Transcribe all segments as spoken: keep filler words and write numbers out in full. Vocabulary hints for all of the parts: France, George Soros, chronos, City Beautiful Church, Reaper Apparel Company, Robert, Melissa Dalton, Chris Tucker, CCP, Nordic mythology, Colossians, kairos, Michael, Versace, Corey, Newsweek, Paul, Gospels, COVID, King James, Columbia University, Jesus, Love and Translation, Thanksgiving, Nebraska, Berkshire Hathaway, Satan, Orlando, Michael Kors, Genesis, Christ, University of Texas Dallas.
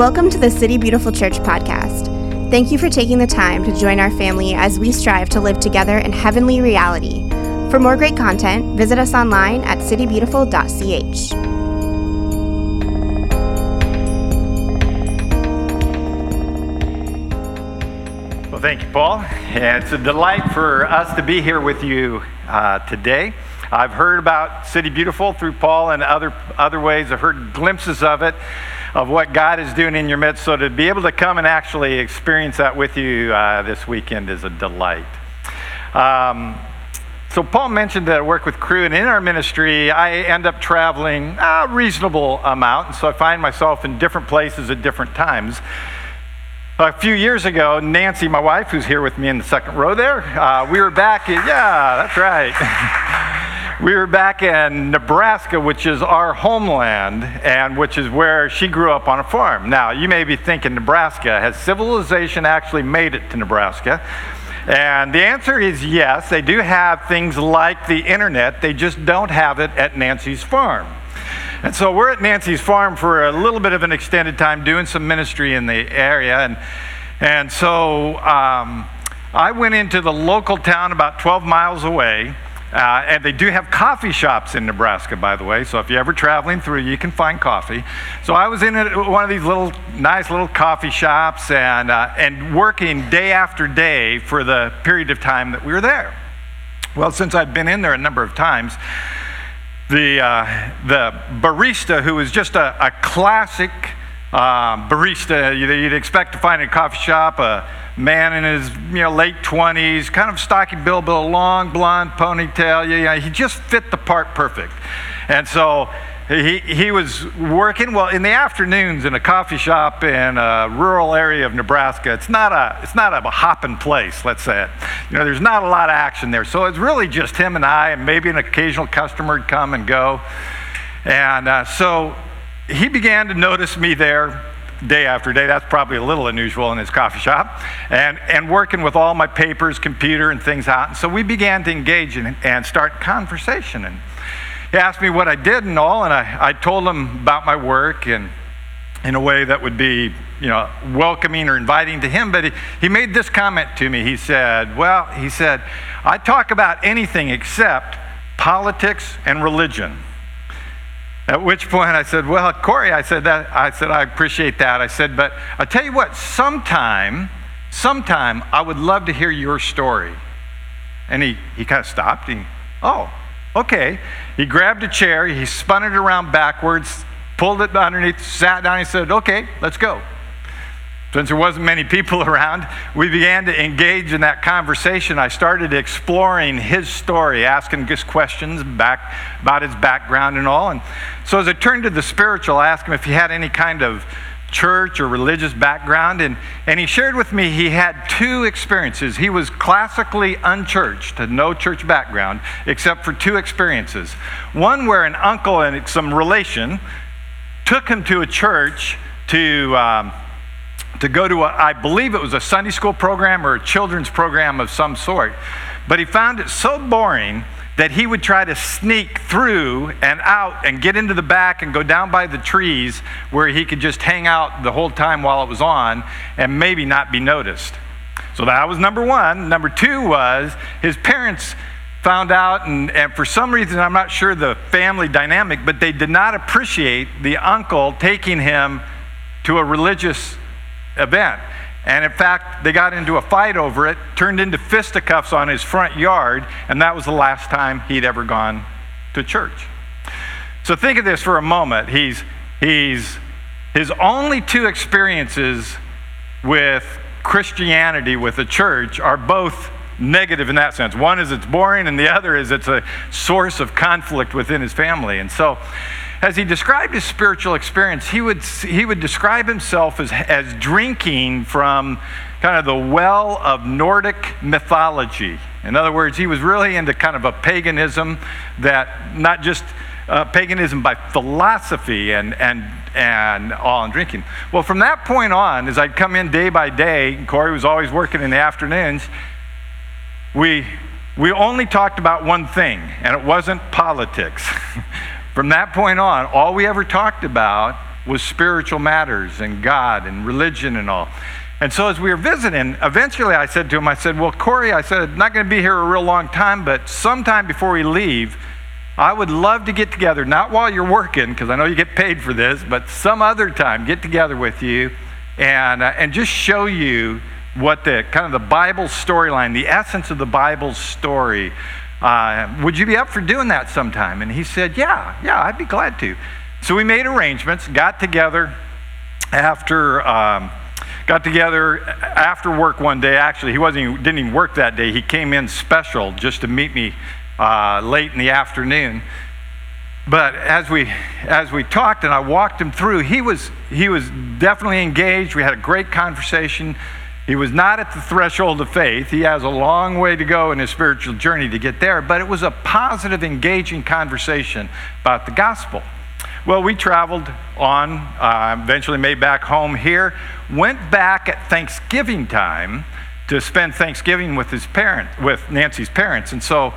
Welcome to the City Beautiful Church podcast. Thank you for taking the time to join our family as we strive to live together in heavenly reality. For more great content, visit us online at city beautiful dot c h. Thank you, Paul. It's a delight for us to be here with you uh, today. I've heard about City Beautiful through Paul and other other ways. I've heard glimpses of it, of what God is doing in your midst. So to be able to come and actually experience that with you uh, this weekend is a delight. Um, so Paul mentioned that I work with crew, and in our ministry, I end up traveling a reasonable amount. And so I find myself in different places at different times. A few years ago, Nancy, my wife, who's here with me in the second row there, uh, we were back in, yeah, that's right. We were back in Nebraska, which is our homeland, and which is where she grew up on a farm. Now, you may be thinking, Nebraska, has civilization actually made it to Nebraska? And the answer is yes, they do have things like the internet, they just don't have it at Nancy's farm. And so we're at Nancy's farm for a little bit of an extended time doing some ministry in the area. And and so um, I went into the local town about twelve miles away. Uh, and they do have coffee shops in Nebraska, by the way. So if you're ever traveling through, you can find coffee. So I was in one of these little, nice little coffee shops and uh, and working day after day for the period of time that we were there. Well, since I've been in there a number of times, The uh, the barista, who was just a, a classic uh, barista you'd, you'd expect to find in a coffee shop, a man in his you know late twenties, kind of stocky build, but a long blonde ponytail. You know, he just fit the part perfect, and so he he was working well in the afternoons in a coffee shop in a rural area of Nebraska. It's not a it's not a hopping place, let's say it. You know, there's not a lot of action there, so it's really just him and I, and maybe an occasional customer would come and go. And uh, so he began to notice me there day after day. That's probably a little unusual in his coffee shop, and and working with all my papers, computer, and things out. And so we began to engage in, and start conversation. And he asked me what I did and all, and I, I told him about my work, and in a way that would be, you know, welcoming or inviting to him. But he, he made this comment to me. He said, well, he said, I talk about anything except politics and religion. At which point I said, well, Corey, I said, that, I said, I appreciate that. I said, but I'll tell you what, sometime, sometime I would love to hear your story. And he, he kind of stopped. He, oh. Okay, he grabbed a chair, he spun it around backwards, pulled it underneath, sat down, he said, okay, let's go. Since there wasn't many people around, we began to engage in that conversation. I started exploring his story, asking just questions back about his background and all. And so as I turned to the spiritual, I asked him if he had any kind of church or religious background, and, and he shared with me he had two experiences. He was classically unchurched, had no church background, except for two experiences. One where an uncle and some relation took him to a church to um, to go to, a, I believe it was a Sunday school program or a children's program of some sort, but he found it so boring that he would try to sneak through and out and get into the back and go down by the trees where he could just hang out the whole time while it was on and maybe not be noticed. So that was number one. Number two was his parents found out, and, and for some reason, I'm not sure the family dynamic, but they did not appreciate the uncle taking him to a religious event. And in fact, they got into a fight over it, turned into fisticuffs on his front yard, and that was the last time he'd ever gone to church. So think of this for a moment. He's, he's, his only two experiences with Christianity, with the church, are both negative in that sense. One is it's boring, and the other is it's a source of conflict within his family. And so as he described his spiritual experience, he would he would describe himself as, as drinking from kind of the well of Nordic mythology. In other words, he was really into kind of a paganism that not just uh, paganism by philosophy and and and all and drinking. Well, from that point on, as I'd come in day by day, and Corey was always working in the afternoons, we we only talked about one thing, and it wasn't politics. From that point on, all we ever talked about was spiritual matters and God and religion and all. And so as we were visiting, eventually I said to him, I said, well, Corey, I said, I'm not going to be here a real long time, but sometime before we leave, I would love to get together, not while you're working, because I know you get paid for this, but some other time, get together with you and uh, and just show you what the kind of the Bible storyline, the essence of the Bible story. Uh, would you be up for doing that sometime? And he said, yeah, yeah, I'd be glad to. So we made arrangements, got together after... Um, Got together after work one day. Actually, he wasn't even, didn't even work that day. He came in special just to meet me uh, late in the afternoon. But as we as we talked and I walked him through, he was he was definitely engaged. We had a great conversation. He was not at the threshold of faith. He has a long way to go in his spiritual journey to get there. But it was a positive, engaging conversation about the gospel. Well, we traveled on, uh, eventually made back home here, went back at Thanksgiving time to spend Thanksgiving with his parents, with Nancy's parents. And so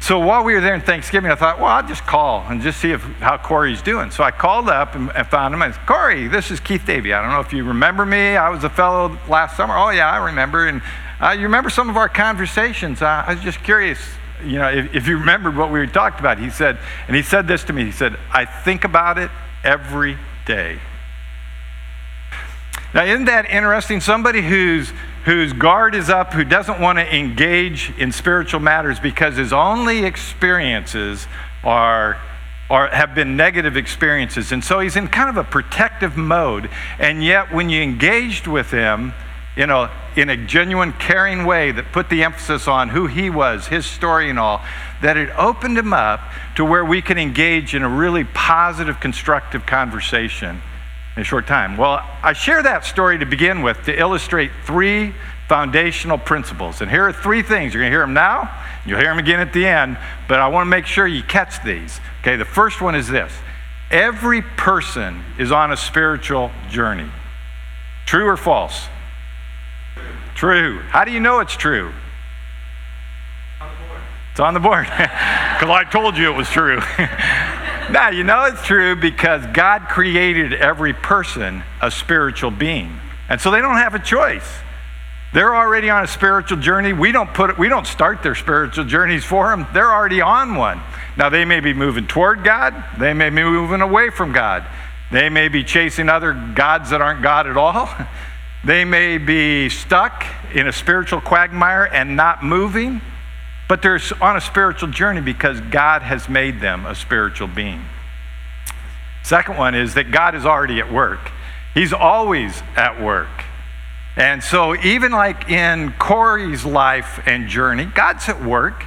so while we were there in Thanksgiving, I thought, well, I'll just call and just see if, how Corey's doing. So I called up and, and found him. I said, Corey, this is Keith Davey. I don't know if you remember me. I was a fellow last summer. Oh, yeah, I remember. And uh, you remember some of our conversations. Uh, I was just curious. You know, if, if you remembered what we talked about, he said, and he said this to me, he said, I think about it every day. Now, isn't that interesting? Somebody whose whose guard is up, who doesn't want to engage in spiritual matters because his only experiences are, are have been negative experiences. And so he's in kind of a protective mode. And yet, when you engaged with him, you know, in a genuine, caring way that put the emphasis on who he was, his story and all, that it opened him up to where we can engage in a really positive, constructive conversation in a short time. Well, I share that story to begin with to illustrate three foundational principles. And here are three things. You're going to hear them now. You'll hear them again at the end. But I want to make sure you catch these. Okay, the first one is this. Every person is on a spiritual journey. True or false? True. How do you know it's true? On the board. It's on the board. Because I told you it was true. Now, you know it's true because God created every person a spiritual being. And so they don't have a choice. They're already on a spiritual journey. We don't put it, we don't start their spiritual journeys for them. They're already on one. Now, they may be moving toward God. They may be moving away from God. They may be chasing other gods that aren't God at all. They may be stuck in a spiritual quagmire and not moving, but they're on a spiritual journey because God has made them a spiritual being. Second one is that God is already at work. He's always at work. And so even like in Corey's life and journey, God's at work.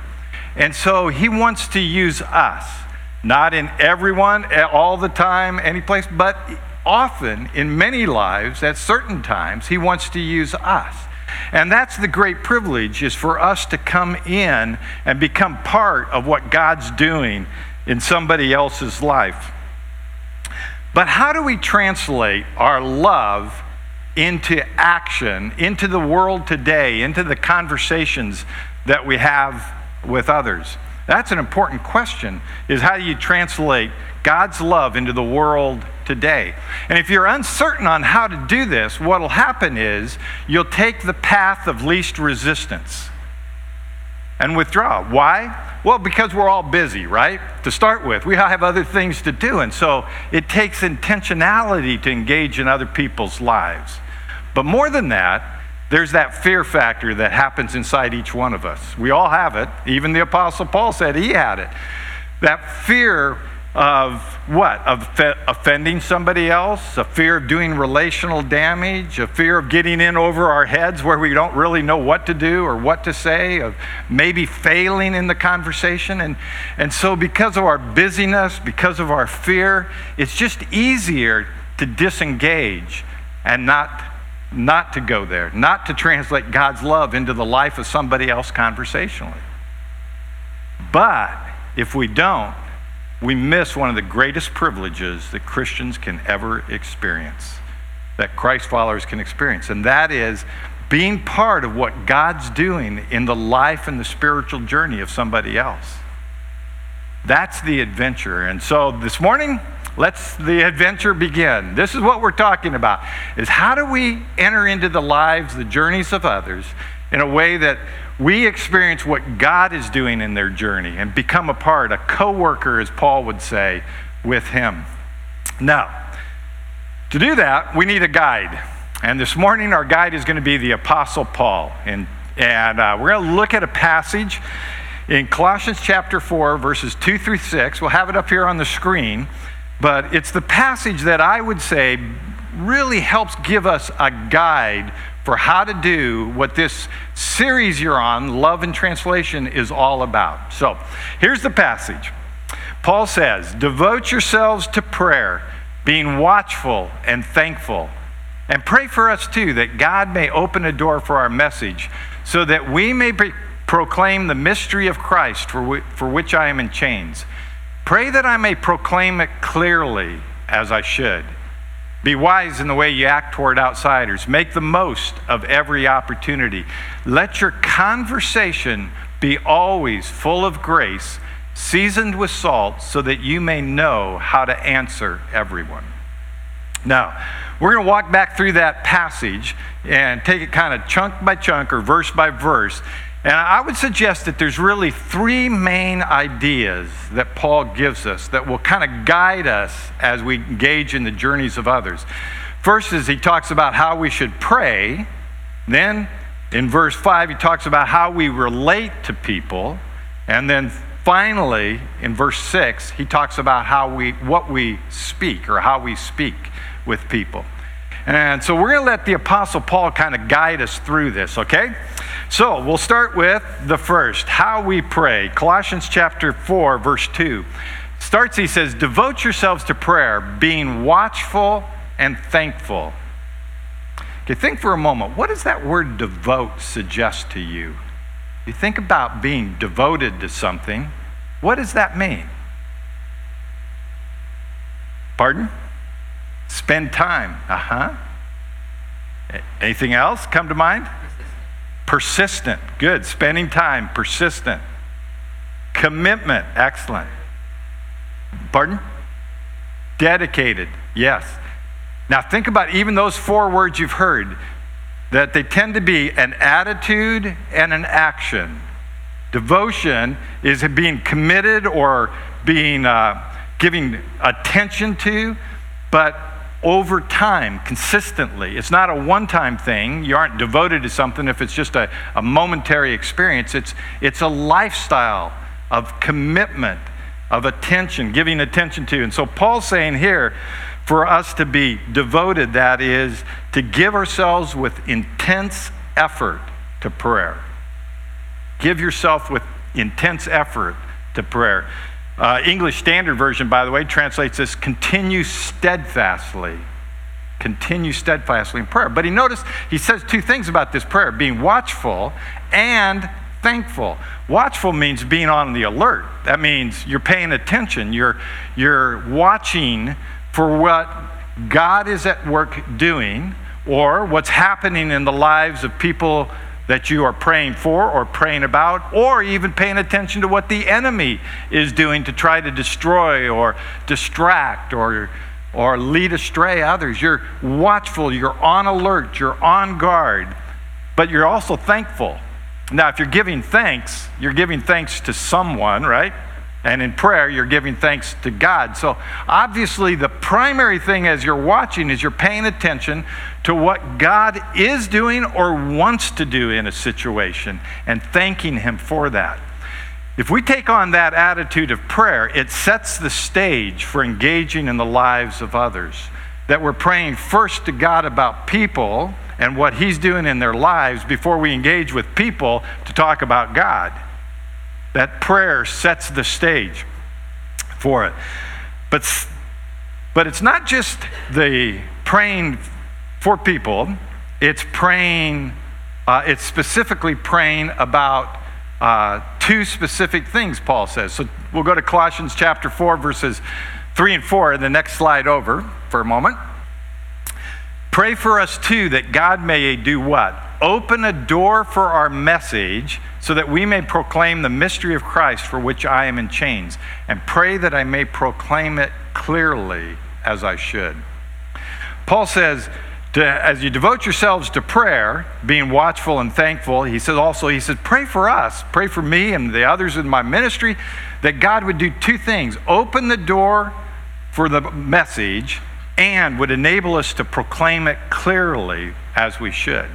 And so he wants to use us, not in everyone, all the time, any place, but often, in many lives, at certain times, he wants to use us. And that's the great privilege, is for us to come in and become part of what God's doing in somebody else's life. But how do we translate our love into action, into the world today, into the conversations that we have with others? That's an important question, is how do you translate God's love into the world today? And if you're uncertain on how to do this, what will happen is you'll take the path of least resistance and withdraw. Why? Well, because we're all busy, right? To start with, we all have other things to do. And so it takes intentionality to engage in other people's lives. But more than that, there's that fear factor that happens inside each one of us. We all have it. Even the Apostle Paul said he had it. That fear of what? Of offending somebody else, a fear of doing relational damage, a fear of getting in over our heads where we don't really know what to do or what to say, of maybe failing in the conversation. And, and so because of our busyness, because of our fear, it's just easier to disengage and not not to go there, not to translate God's love into the life of somebody else conversationally. But if we don't, we miss one of the greatest privileges that Christians can ever experience, that Christ followers can experience, and that is being part of what God's doing in the life and the spiritual journey of somebody else. That's the adventure. And so this morning, Let's the adventure begin. This is what we're talking about, is how do we enter into the lives, the journeys of others in a way that we experience what God is doing in their journey and become a part, a co-worker, as Paul would say, with him. Now, to do that, we need a guide. And this morning, our guide is going to be the Apostle Paul. And, and uh, we're going to look at a passage in Colossians chapter four, verses two through six. We'll have it up here on the screen. But it's the passage that I would say really helps give us a guide for how to do what this series you're on, Love and Translation, is all about. So here's the passage. Paul says, "Devote yourselves to prayer, being watchful and thankful. And pray for us too, that God may open a door for our message, so that we may proclaim the mystery of Christ, for for which I am in chains. Pray that I may proclaim it clearly as I should. Be wise in the way you act toward outsiders. Make the most of every opportunity. Let your conversation be always full of grace, seasoned with salt, so that you may know how to answer everyone." Now, we're going to walk back through that passage and take it kind of chunk by chunk or verse by verse. And I would suggest that there's really three main ideas that Paul gives us that will kind of guide us as we engage in the journeys of others. First is he talks about how we should pray. Then in verse five, he talks about how we relate to people. And then finally, in verse six, he talks about how we, what we speak or how we speak with people. And so we're going to let the Apostle Paul kind of guide us through this, okay? So we'll start with the first, how we pray. Colossians chapter four, verse two. Starts, he says, "Devote yourselves to prayer, being watchful and thankful." Okay, think for a moment. What does that word devote suggest to you? You think about being devoted to something. What does that mean? Pardon? Spend time. Uh-huh. Anything else come to mind? Persistent. Persistent. Good. Spending time. Persistent. Commitment. Excellent. Pardon? Dedicated. Yes. Now think about even those four words you've heard, that they tend to be an attitude and an action. Devotion is being committed or being uh, giving attention to, but over time, consistently. It's not a one-time thing. You aren't devoted to something if it's just a, a momentary experience. It's, it's a lifestyle of commitment, of attention, giving attention to. And so Paul's saying here, for us to be devoted, that is, to give ourselves with intense effort to prayer. Give yourself with intense effort to prayer. Uh, English Standard Version, by the way, translates this, continue steadfastly. Continue steadfastly in prayer. But he noticed, he says two things about this prayer, being watchful and thankful. Watchful means being on the alert. That means you're paying attention. You're, you're watching for what God is at work doing or what's happening in the lives of people that you are praying for or praying about, or even paying attention to what the enemy is doing to try to destroy or distract or or lead astray others. You're watchful, you're on alert, you're on guard, but you're also thankful. Now, if you're giving thanks, you're giving thanks to someone, right? And in prayer, you're giving thanks to God. So obviously the primary thing as you're watching is you're paying attention to what God is doing or wants to do in a situation and thanking him for that. If we take on that attitude of prayer, it sets the stage for engaging in the lives of others, that we're praying first to God about people and what he's doing in their lives before we engage with people to talk about God. That prayer sets the stage for it. But, but it's not just the praying for people, it's praying, uh, it's specifically praying about uh, two specific things, Paul says. So we'll go to Colossians chapter four, verses three and four, in the next slide over for a moment. "Pray for us too, that God may do what? Open a door for our message, so that we may proclaim the mystery of Christ, for which I am in chains. And pray that I may proclaim it clearly as I should. Paul says, to, as you devote yourselves to prayer, being watchful and thankful, he says also, he says, pray for us, pray for me and the others in my ministry, that God would do two things. Open the door for the message and would enable us to proclaim it clearly as we should.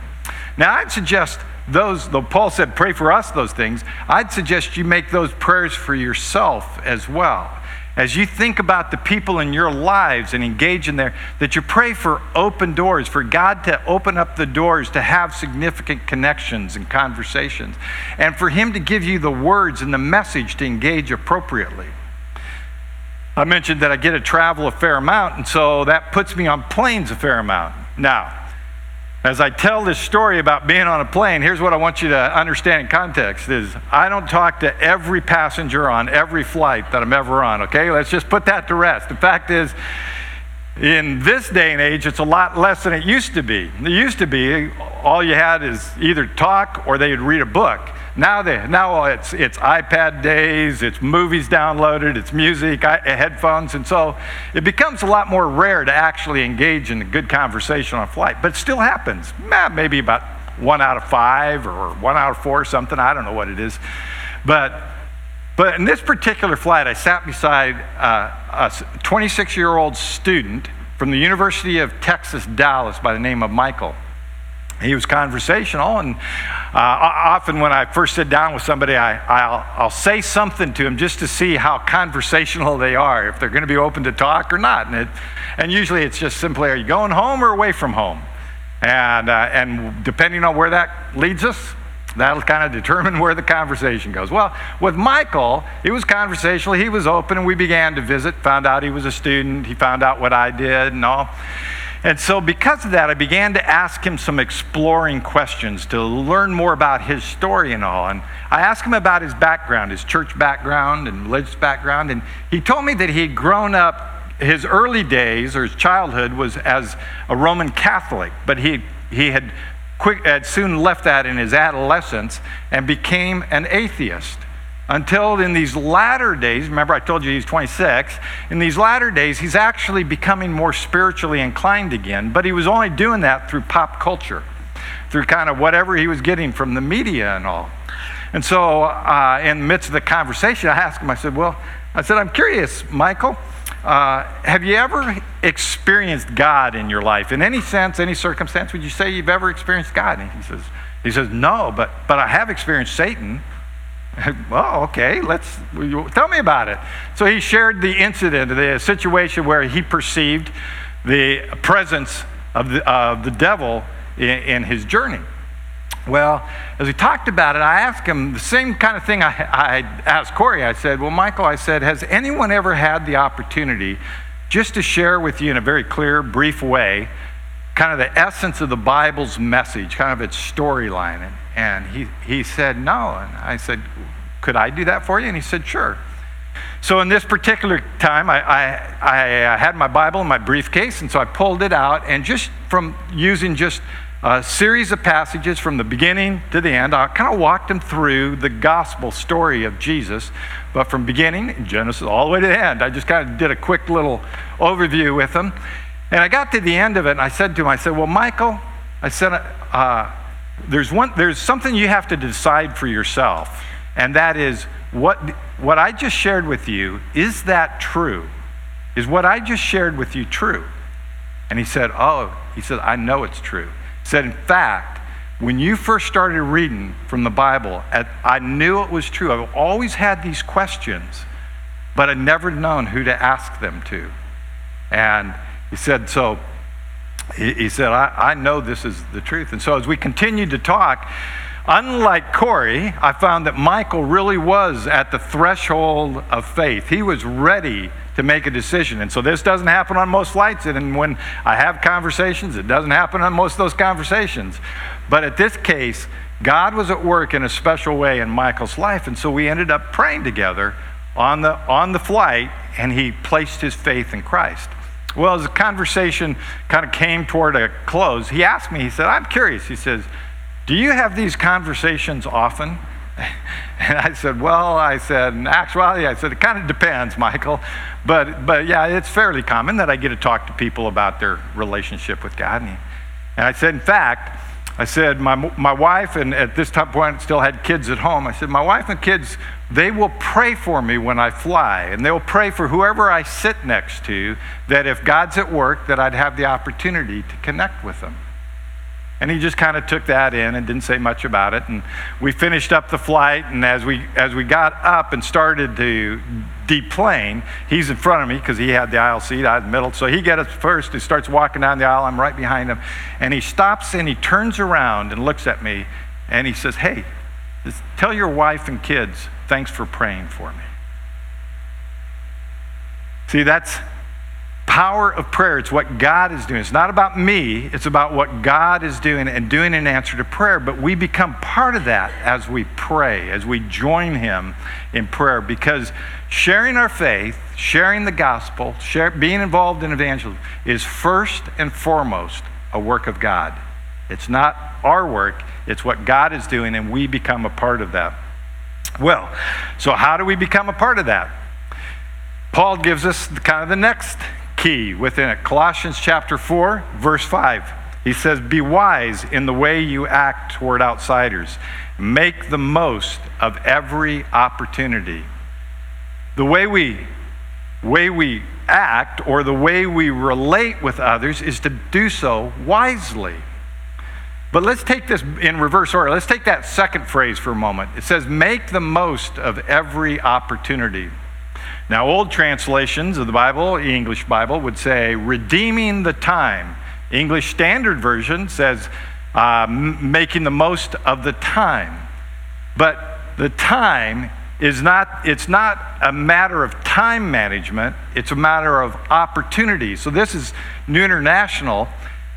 Now, I'd suggest those, though Paul said, pray for us, those things, I'd suggest you make those prayers for yourself as well. As you think about the people in your lives and engage in there, that you pray for open doors, for God to open up the doors to have significant connections and conversations, and for him to give you the words and the message to engage appropriately. I mentioned that I get to travel a fair amount, and so that puts me on planes a fair amount. Now, as I tell this story about being on a plane, here's what I want you to understand in context is I don't talk to every passenger on every flight that I'm ever on, okay? Let's just put that to rest. The fact is, in this day and age, it's a lot less than it used to be. It used to be all you had is either talk or they'd read a book. Now they now it's it's iPad days, it's movies downloaded, it's music, I, headphones, and so it becomes a lot more rare to actually engage in a good conversation on a flight, but it still happens. Maybe about one out of five or one out of four or something, I don't know what it is. But but in this particular flight, I sat beside uh, a twenty-six-year-old student from the University of Texas Dallas by the name of Michael. He was conversational, and uh, often when I first sit down with somebody, I, I'll, I'll say something to them just to see how conversational they are, if they're going to be open to talk or not. And, it, and usually it's just simply, are you going home or away from home? And, uh, and depending on where that leads us, that'll kind of determine where the conversation goes. Well, with Michael, it was conversational. He was open, and we began to visit, found out he was a student. He found out what I did and all. And so because of that, I began to ask him some exploring questions to learn more about his story and all. And I asked him about his background, his church background and religious background. And he told me that he had grown up, his early days or his childhood was as a Roman Catholic, but he he had, quick, had soon left that in his adolescence and became an atheist. Until in these latter days, remember I told you he's twenty-six, in these latter days, he's actually becoming more spiritually inclined again, but he was only doing that through pop culture, through kind of whatever he was getting from the media and all. And so uh, in the midst of the conversation, I asked him, I said, well, I said, I'm curious, Michael, uh, have you ever experienced God in your life? In any sense, any circumstance, would you say you've ever experienced God? And he says, he says, no, but but I have experienced Satan. Well, okay, let's, tell me about it. So he shared the incident, the situation where he perceived the presence of the, uh, the devil in, in his journey. Well, as we talked about it, I asked him the same kind of thing I, I asked Corey. I said, well, Michael, I said, has anyone ever had the opportunity just to share with you in a very clear, brief way kind of the essence of the Bible's message, kind of its storyline? And, and he, he said, no. And I said, could I do that for you? And he said, sure. So in this particular time, I, I, I had my Bible in my briefcase, and so I pulled it out, and just from using just a series of passages from the beginning to the end, I kind of walked him through the gospel story of Jesus, but from beginning, Genesis, all the way to the end. I just kind of did a quick little overview with him. And I got to the end of it, and I said to him, I said, well, Michael, I said, uh, there's one, there's something you have to decide for yourself, and that is, what what I just shared with you, is that true? Is what I just shared with you true? And he said, oh, he said, I know it's true. He said, in fact, when you first started reading from the Bible, I knew it was true. I've always had these questions, but I'd never known who to ask them to. And he said, so, he, he said, I, I know this is the truth. And so as we continued to talk, unlike Corey, I found that Michael really was at the threshold of faith. He was ready to make a decision. And so this doesn't happen on most flights. And when I have conversations, it doesn't happen on most of those conversations. But at this case, God was at work in a special way in Michael's life. And so we ended up praying together on the, on the flight, and he placed his faith in Christ. Well, as the conversation kind of came toward a close, he asked me, he said, I'm curious. He says, do you have these conversations often? And I said, well, I said, in actuality, I said, it kind of depends, Michael. But, but yeah, it's fairly common that I get to talk to people about their relationship with God. And, he, and I said, in fact, I said, my my wife, and at this time point, still had kids at home. I said, my wife and kids, they will pray for me when I fly. And they'll pray for whoever I sit next to, that if God's at work, that I'd have the opportunity to connect with them. And he just kind of took that in and didn't say much about it. And we finished up the flight, and as we as we got up and started to deplane, he's in front of me because he had the aisle seat, I was in the middle. So he gets up first, he starts walking down the aisle, I'm right behind him. And he stops and he turns around and looks at me, and he says, hey, just tell your wife and kids, thanks for praying for me. See, that's power of prayer. It's what God is doing. It's not about me. It's about what God is doing and doing in answer to prayer. But we become part of that as we pray, as we join him in prayer. Because sharing our faith, sharing the gospel, share, being involved in evangelism is first and foremost a work of God. It's not our work. It's what God is doing, and we become a part of that. Well, so how do we become a part of that? Paul gives us kind of the next key within it. Colossians chapter four, verse five. He says, be wise in the way you act toward outsiders. Make the most of every opportunity. The way we, way we act or the way we relate with others is to do so wisely. But let's take this in reverse order. Let's take that second phrase for a moment. It says, make the most of every opportunity. Now, old translations of the Bible, the English Bible, would say, redeeming the time. English Standard Version says, uh, making the most of the time. But the time is not, it's not a matter of time management, it's a matter of opportunity. So this is New International.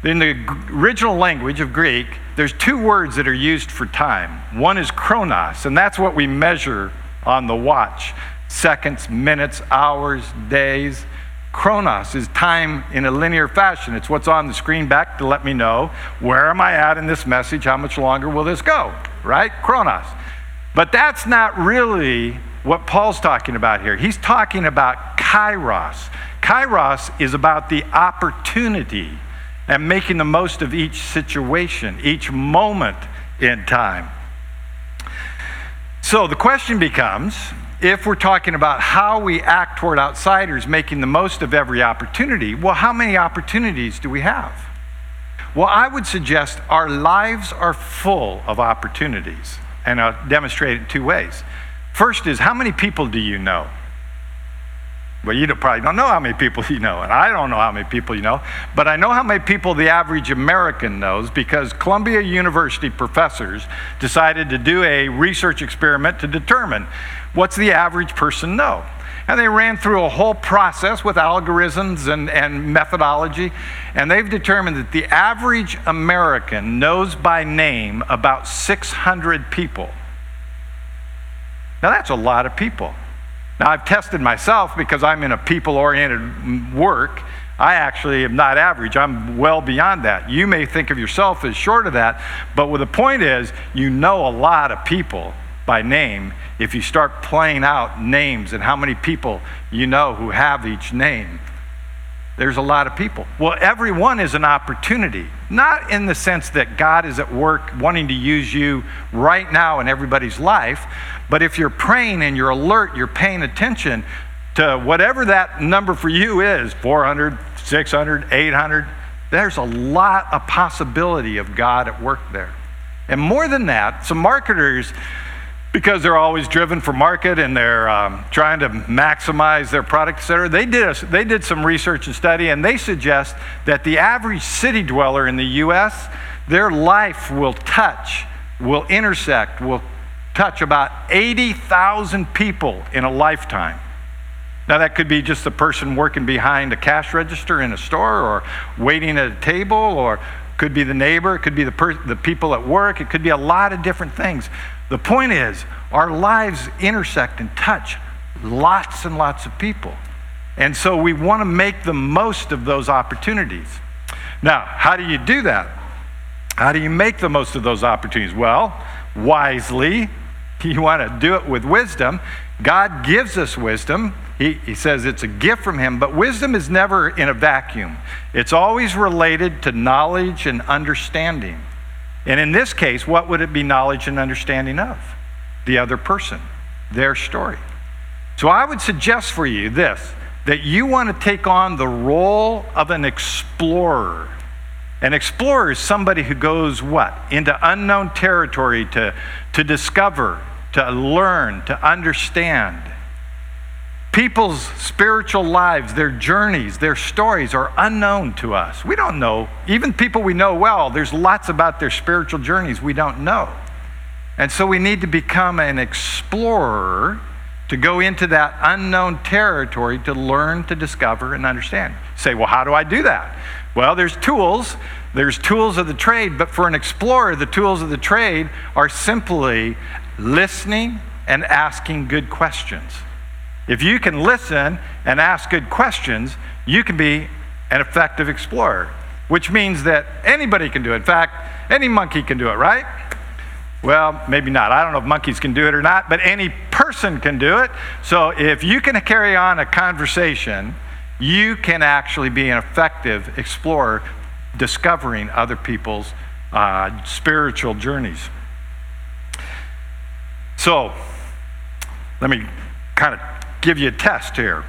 In the original language of Greek, there's two words that are used for time. One is chronos, and that's what we measure on the watch. Seconds, minutes, hours, days. Chronos is time in a linear fashion. It's what's on the screen back to let me know where am I at in this message, how much longer will this go, right? Chronos. But that's not really what Paul's talking about here. He's talking about kairos. Kairos is about the opportunity and making the most of each situation, each moment in time. So the question becomes, if we're talking about how we act toward outsiders, making the most of every opportunity, well, how many opportunities do we have? Well, I would suggest our lives are full of opportunities, and I'll demonstrate it in two ways. First is, how many people do you know? Well, you probably don't know how many people you know, and I don't know how many people you know, but I know how many people the average American knows, because Columbia University professors decided to do a research experiment to determine what's the average person know? And they ran through a whole process with algorithms and, and methodology, and they've determined that the average American knows by name about six hundred people. Now that's a lot of people. Now I've tested myself because I'm in a people-oriented work. I actually am not average. I'm well beyond that. You may think of yourself as short of that, but well, the point is you know a lot of people by name if you start playing out names and how many people you know who have each name. There's a lot of people. Well, everyone is an opportunity, not in the sense that God is at work wanting to use you right now in everybody's life, but if you're praying and you're alert, you're paying attention to whatever that number for you is, four hundred, six hundred, eight hundred, there's a lot of possibility of God at work there. And more than that, some marketers, because they're always driven for market and they're um, trying to maximize their product, et cetera, they did, a, they did some research and study, and they suggest that the average city dweller in the U S, their life will touch, will intersect, will touch about eighty thousand people in a lifetime. Now that could be just the person working behind a cash register in a store or waiting at a table, or could be the neighbor, it could be the, per- the people at work, it could be a lot of different things. The point is, our lives intersect and touch lots and lots of people. And so we want to make the most of those opportunities. Now, how do you do that? How do you make the most of those opportunities? Well, wisely, you want to do it with wisdom. God gives us wisdom. He, he says it's a gift from him, but wisdom is never in a vacuum. It's always related to knowledge and understanding. And in this case, what would it be knowledge and understanding of? The other person, their story. So I would suggest for you this, that you want to take on the role of an explorer. An explorer is somebody who goes what? Into unknown territory to, to discover, to learn, to understand. People's spiritual lives, their journeys, their stories are unknown to us. We don't know. Even people we know well, there's lots about their spiritual journeys we don't know. And so we need to become an explorer to go into that unknown territory to learn, to discover, and understand. You say, well, how do I do that? Well, there's tools. There's tools of the trade, but for an explorer, the tools of the trade are simply listening and asking good questions. If you can listen and ask good questions, you can be an effective explorer, which means that anybody can do it. In fact, any monkey can do it, right? Well, maybe not. I don't know if monkeys can do it or not, but any person can do it. So if you can carry on a conversation, you can actually be an effective explorer discovering other people's uh, spiritual journeys. So let me kind of give you a test here,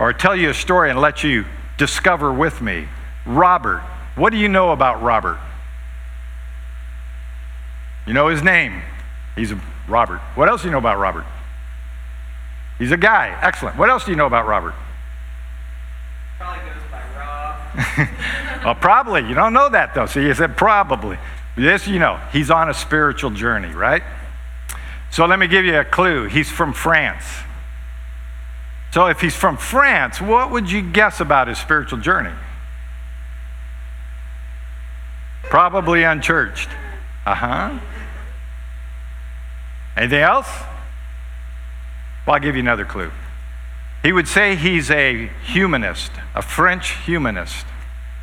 or tell you a story and let you discover with me. Robert. What do you know about Robert? You know his name. He's a Robert. What else do you know about Robert? He's a guy. Excellent. What else do you know about Robert? Probably goes by Rob. Well, probably. You don't know that, though. So you said probably. This, you know, he's on a spiritual journey, right? So let me give you a clue. He's from France. So if he's from France, what would you guess about his spiritual journey? Probably unchurched. Uh-huh. Anything else? Well, I'll give you another clue. He would say he's a humanist, a French humanist.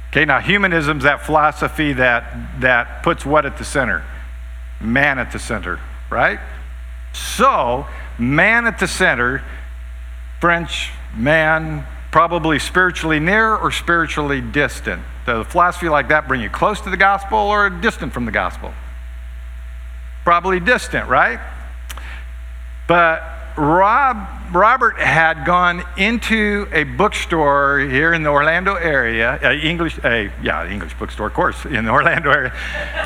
Okay, now humanism's that philosophy that, that puts what at the center? Man at the center, right? So, man at the center, French man, probably spiritually near or spiritually distant. Does a philosophy like that bring you close to the gospel or distant from the gospel? Probably distant, right? But Rob, Robert had gone into a bookstore here in the Orlando area, an English, a, yeah, English bookstore, of course, in the Orlando area,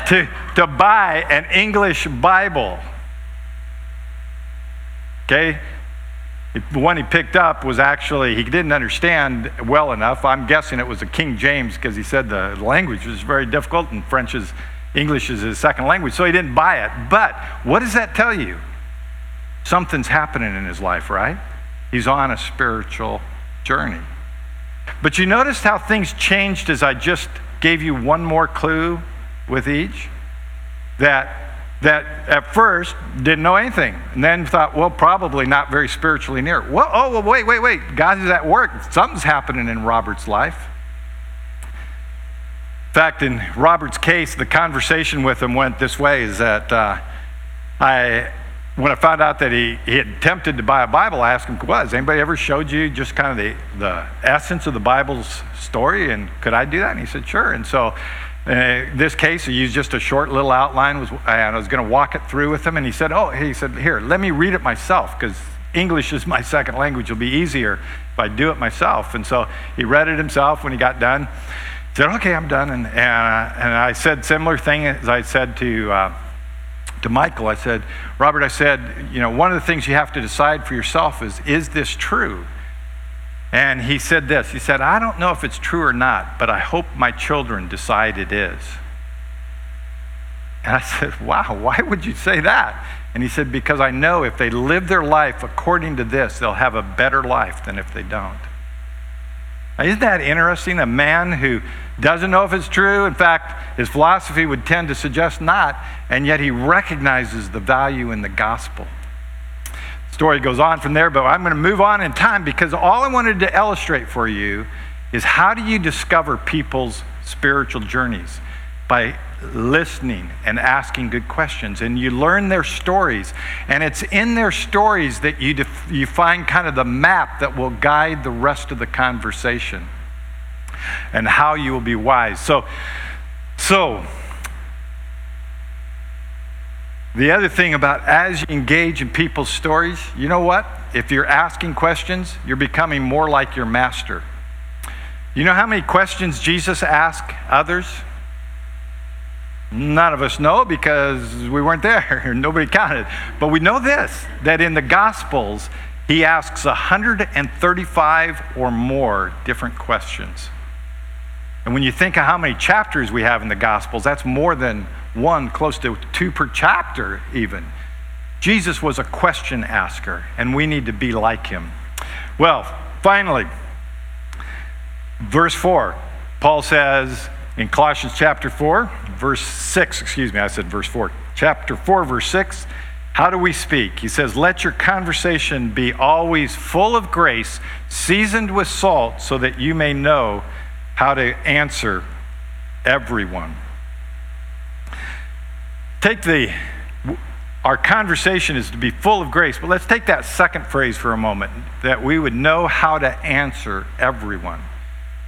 to, to buy an English Bible. Okay? The one he picked up was actually, he didn't understand well enough. I'm guessing it was a King James because he said the language was very difficult and French is, English is his second language, so he didn't buy it. But what does that tell you? Something's happening in his life, right? He's on a spiritual journey. But you noticed how things changed as I just gave you one more clue with each? That that at first didn't know anything, and then thought, well, probably not very spiritually near. Well, oh, well, wait, wait, wait. God is at work. Something's happening in Robert's life. In fact, in Robert's case, the conversation with him went this way, is that uh, I, when I found out that he, he had attempted to buy a Bible, I asked him, well, has anybody ever showed you just kind of the, the essence of the Bible's story, and could I do that? And he said, sure. And so in this case, he used just a short little outline, was, and I was going to walk it through with him. And he said, oh, he said, here, let me read it myself, because English is my second language. It'll be easier if I do it myself. And so he read it himself when he got done. He said, okay, I'm done. And, and, uh, and I said similar thing as I said to, uh, to Michael. I said, Robert, I said, you know, one of the things you have to decide for yourself is, is this true? And he said this, he said, I don't know if it's true or not, but I hope my children decide it is. And I said, wow, why would you say that? And he said, because I know if they live their life according to this, they'll have a better life than if they don't. Now, isn't that interesting? A man who doesn't know if it's true, in fact, his philosophy would tend to suggest not, and yet he recognizes the value in the gospel. Story goes on from there, but I'm going to move on in time because all I wanted to illustrate for you is how do you discover people's spiritual journeys? by listening and asking good questions, and you learn their stories, and it's in their stories that you def- you find kind of the map that will guide the rest of the conversation and how you will be wise. So, so the other thing about as you engage in people's stories, you know what? If you're asking questions, you're becoming more like your master. You know how many questions Jesus asked others? None of us know because we weren't there. Nobody counted. But we know this, that in the Gospels, he asks one hundred thirty-five or more different questions. And when you think of how many chapters we have in the Gospels, that's more than one, close to two per chapter even. Jesus was a question asker, and we need to be like him. Well, finally, verse four, Paul says, in Colossians chapter four, verse six, excuse me, I said verse four. Chapter four, verse six, how do we speak? He says, let your conversation be always full of grace, seasoned with salt, so that you may know how to answer everyone. Take the, our conversation is to be full of grace, but let's take that second phrase for a moment, that we would know how to answer everyone.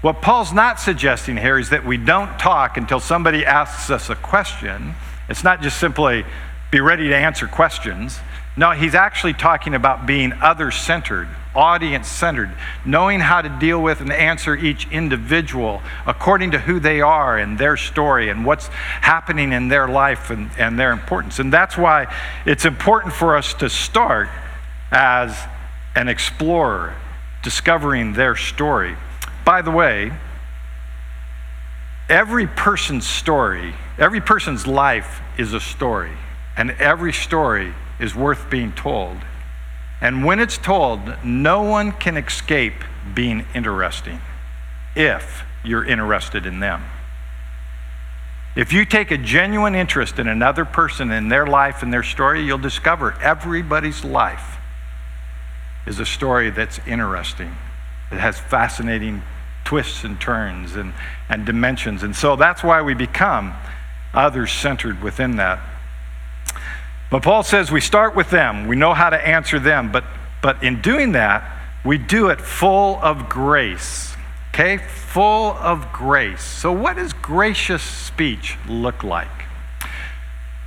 What Paul's not suggesting here is that we don't talk until somebody asks us a question. It's not just simply be ready to answer questions. No, he's actually talking about being other-centered, audience-centered, knowing how to deal with and answer each individual according to who they are and their story and what's happening in their life and, and their importance. And that's why it's important for us to start as an explorer, discovering their story. By the way, every person's story, every person's life is a story, and every story is worth being told. And when it's told, no one can escape being interesting if you're interested in them. If you take a genuine interest in another person, in their life and their story, you'll discover everybody's life is a story that's interesting. It has fascinating twists and turns and, and dimensions. And so that's why we become other-centered within that. But Paul says we start with them. We know how to answer them. But, but in doing that, we do it full of grace. Okay? Full of grace. So what does gracious speech look like?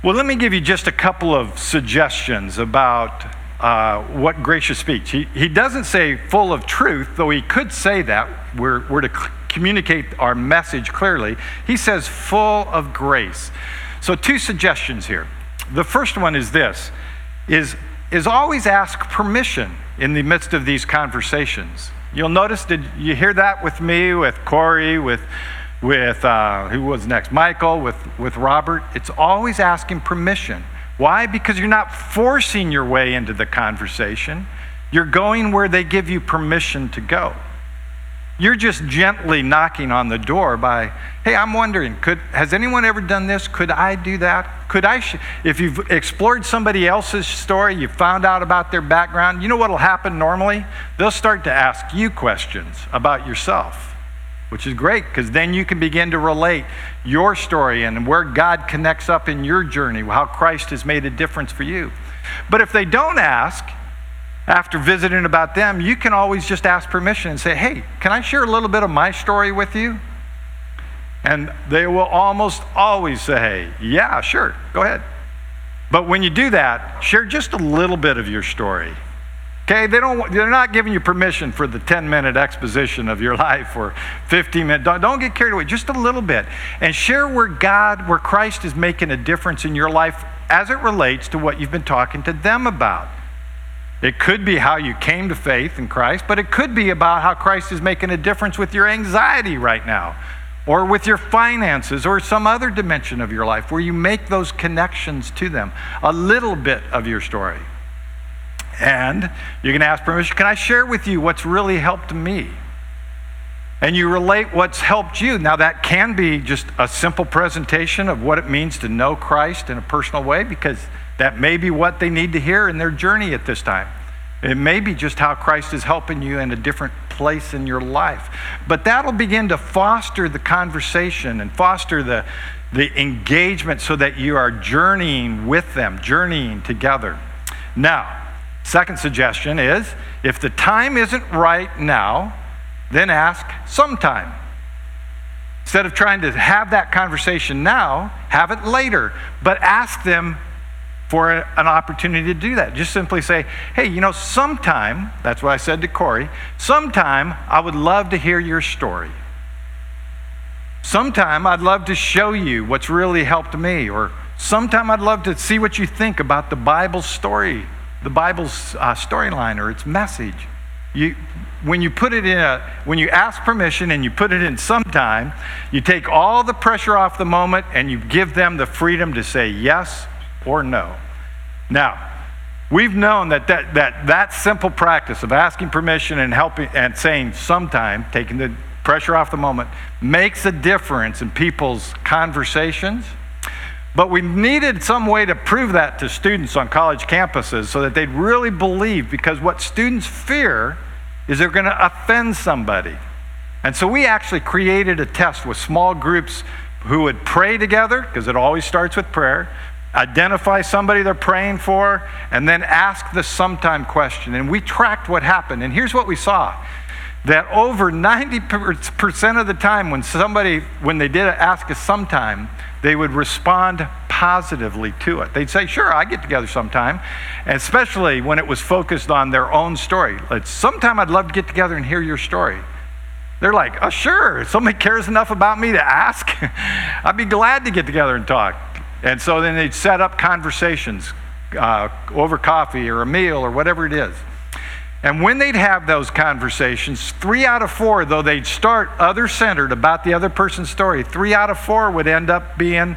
Well, let me give you just a couple of suggestions about Uh, what gracious speech. He, he doesn't say full of truth, though he could say that. We're, we're to c- communicate our message clearly. He says full of grace. So two suggestions here. The first one is this, is, is always ask permission in the midst of these conversations. You'll notice, did you hear that with me, with Corey, with, with uh, who was next, Michael, with, with Robert? It's always asking permission. Why? Because you're not forcing your way into the conversation. You're going where they give you permission to go. You're just gently knocking on the door by, hey, I'm wondering, could has anyone ever done this? Could I do that? Could I? Sh-? If you've explored somebody else's story, you found out about their background, you know what'll happen normally? They'll start to ask you questions about yourself, which is great, because then you can begin to relate your story and where God connects up in your journey, how Christ has made a difference for you. But if they don't ask, after visiting about them, you can always just ask permission and say, hey, can I share a little bit of my story with you? And they will almost always say, yeah, sure, go ahead. But when you do that, share just a little bit of your story. Okay, they don't, they're not giving you permission for the ten-minute exposition of your life or fifteen-minute. Don't, don't get carried away, just a little bit. And share where God, where Christ is making a difference in your life as it relates to what you've been talking to them about. It could be how you came to faith in Christ, but it could be about how Christ is making a difference with your anxiety right now or with your finances or some other dimension of your life where you make those connections to them. A little bit of your story. And you're going to ask permission, can I share with you what's really helped me? And you relate what's helped you. Now, that can be just a simple presentation of what it means to know Christ in a personal way, because that may be what they need to hear in their journey at this time. It may be just how Christ is helping you in a different place in your life. But that'll begin to foster the conversation and foster the the engagement so that you are journeying with them, journeying together. Now, second suggestion is, if the time isn't right now, then ask sometime. Instead of trying to have that conversation now, have it later, but ask them for a, an opportunity to do that. Just simply say, hey, you know, sometime, that's what I said to Corey, sometime I would love to hear your story. Sometime I'd love to show you what's really helped me, or sometime I'd love to see what you think about the Bible story, the Bible's uh, storyline or its message. You, when you put it in a, when you ask permission and you put it in sometime, you take all the pressure off the moment and you give them the freedom to say yes or no. Now, we've known that that, that that simple practice of asking permission and helping and saying sometime, taking the pressure off the moment, makes a difference in people's conversations. But we needed some way to prove that to students on college campuses so that they'd really believe, because what students fear is they're going to offend somebody. And so we actually created a test with small groups who would pray together, because it always starts with prayer, identify somebody they're praying for, and then ask the sometime question. And we tracked what happened. And here's what we saw, that over ninety percent of the time when somebody, when they did ask a sometime, they would respond positively to it. They'd say, sure, I get together sometime, and especially when it was focused on their own story. Like, sometime I'd love to get together and hear your story. They're like, oh, sure, somebody cares enough about me to ask. I'd be glad to get together and talk. And so then they'd set up conversations uh, over coffee or a meal or whatever it is. And when they'd have those conversations, three out of four, though they'd start other-centered about the other person's story, three out of four would end up being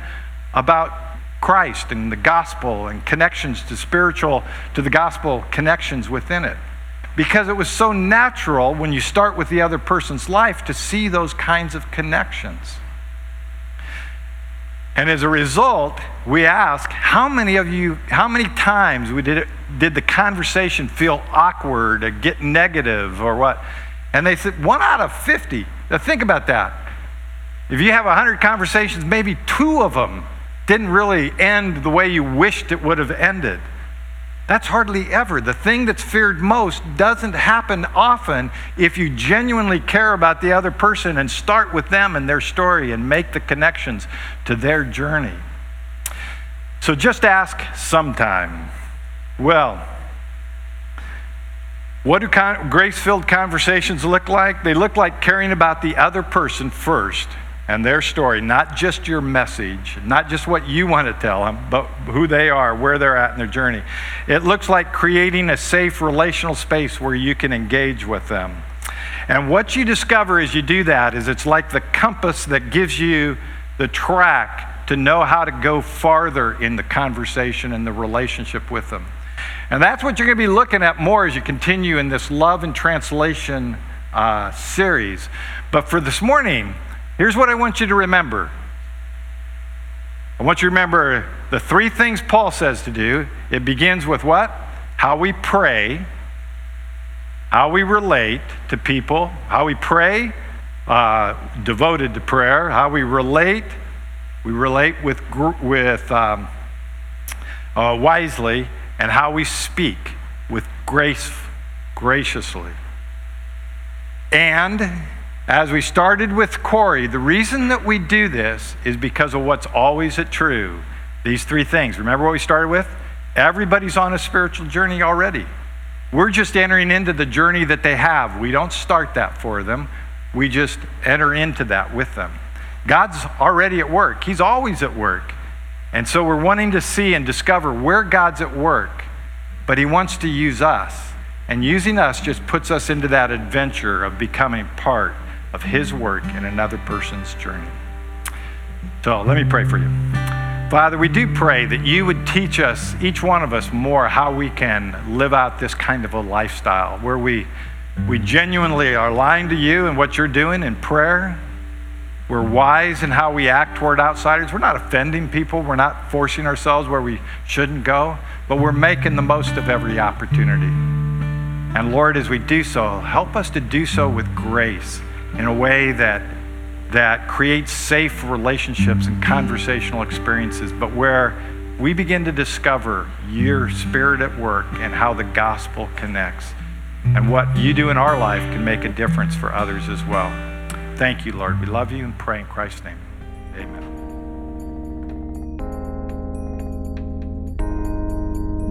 about Christ and the gospel and connections to spiritual, to the gospel connections within it. Because it was so natural when you start with the other person's life to see those kinds of connections. And as a result, we ask, how many of you, how many times we did it, did the conversation feel awkward or get negative or what? And they said, one out of fifty. Now think about that. If you have one hundred conversations, maybe two of them didn't really end the way you wished it would have ended. That's hardly ever. The thing that's feared most doesn't happen often if you genuinely care about the other person and start with them and their story and make the connections to their journey. So just ask sometime. Well, what do con- grace-filled conversations look like? They look like caring about the other person first and their story, not just your message, not just what you want to tell them, but who they are, where they're at in their journey. It looks like creating a safe relational space where you can engage with them. And what you discover as you do that is it's like the compass that gives you the track to know how to go farther in the conversation and the relationship with them. And that's what you're going to be looking at more as you continue in this Love and Translation uh, series. But for this morning, here's what I want you to remember. I want you to remember the three things Paul says to do. It begins with what? How we pray, how we relate to people, how we pray, uh, devoted to prayer, how we relate. We relate with, with um, uh, wisely, and how we speak with grace, graciously. And as we started with Corey, the reason that we do this is because of what's always true. These three things. Remember what we started with? Everybody's on a spiritual journey already. We're just entering into the journey that they have. We don't start that for them. We just enter into that with them. God's already at work. He's always at work. And so we're wanting to see and discover where God's at work, but he wants to use us. And using us just puts us into that adventure of becoming part of his work in another person's journey. So let me pray for you. Father, we do pray that you would teach us, each one of us, more how we can live out this kind of a lifestyle where we, we genuinely are aligned to you and what you're doing in prayer. We're wise in how we act toward outsiders. We're not offending people. We're not forcing ourselves where we shouldn't go, but we're making the most of every opportunity. And Lord, as we do so, help us to do so with grace in a way that that creates safe relationships and conversational experiences, but where we begin to discover your spirit at work and how the gospel connects. And what you do in our life can make a difference for others as well. Thank you, Lord. We love you and pray in Christ's name. Amen.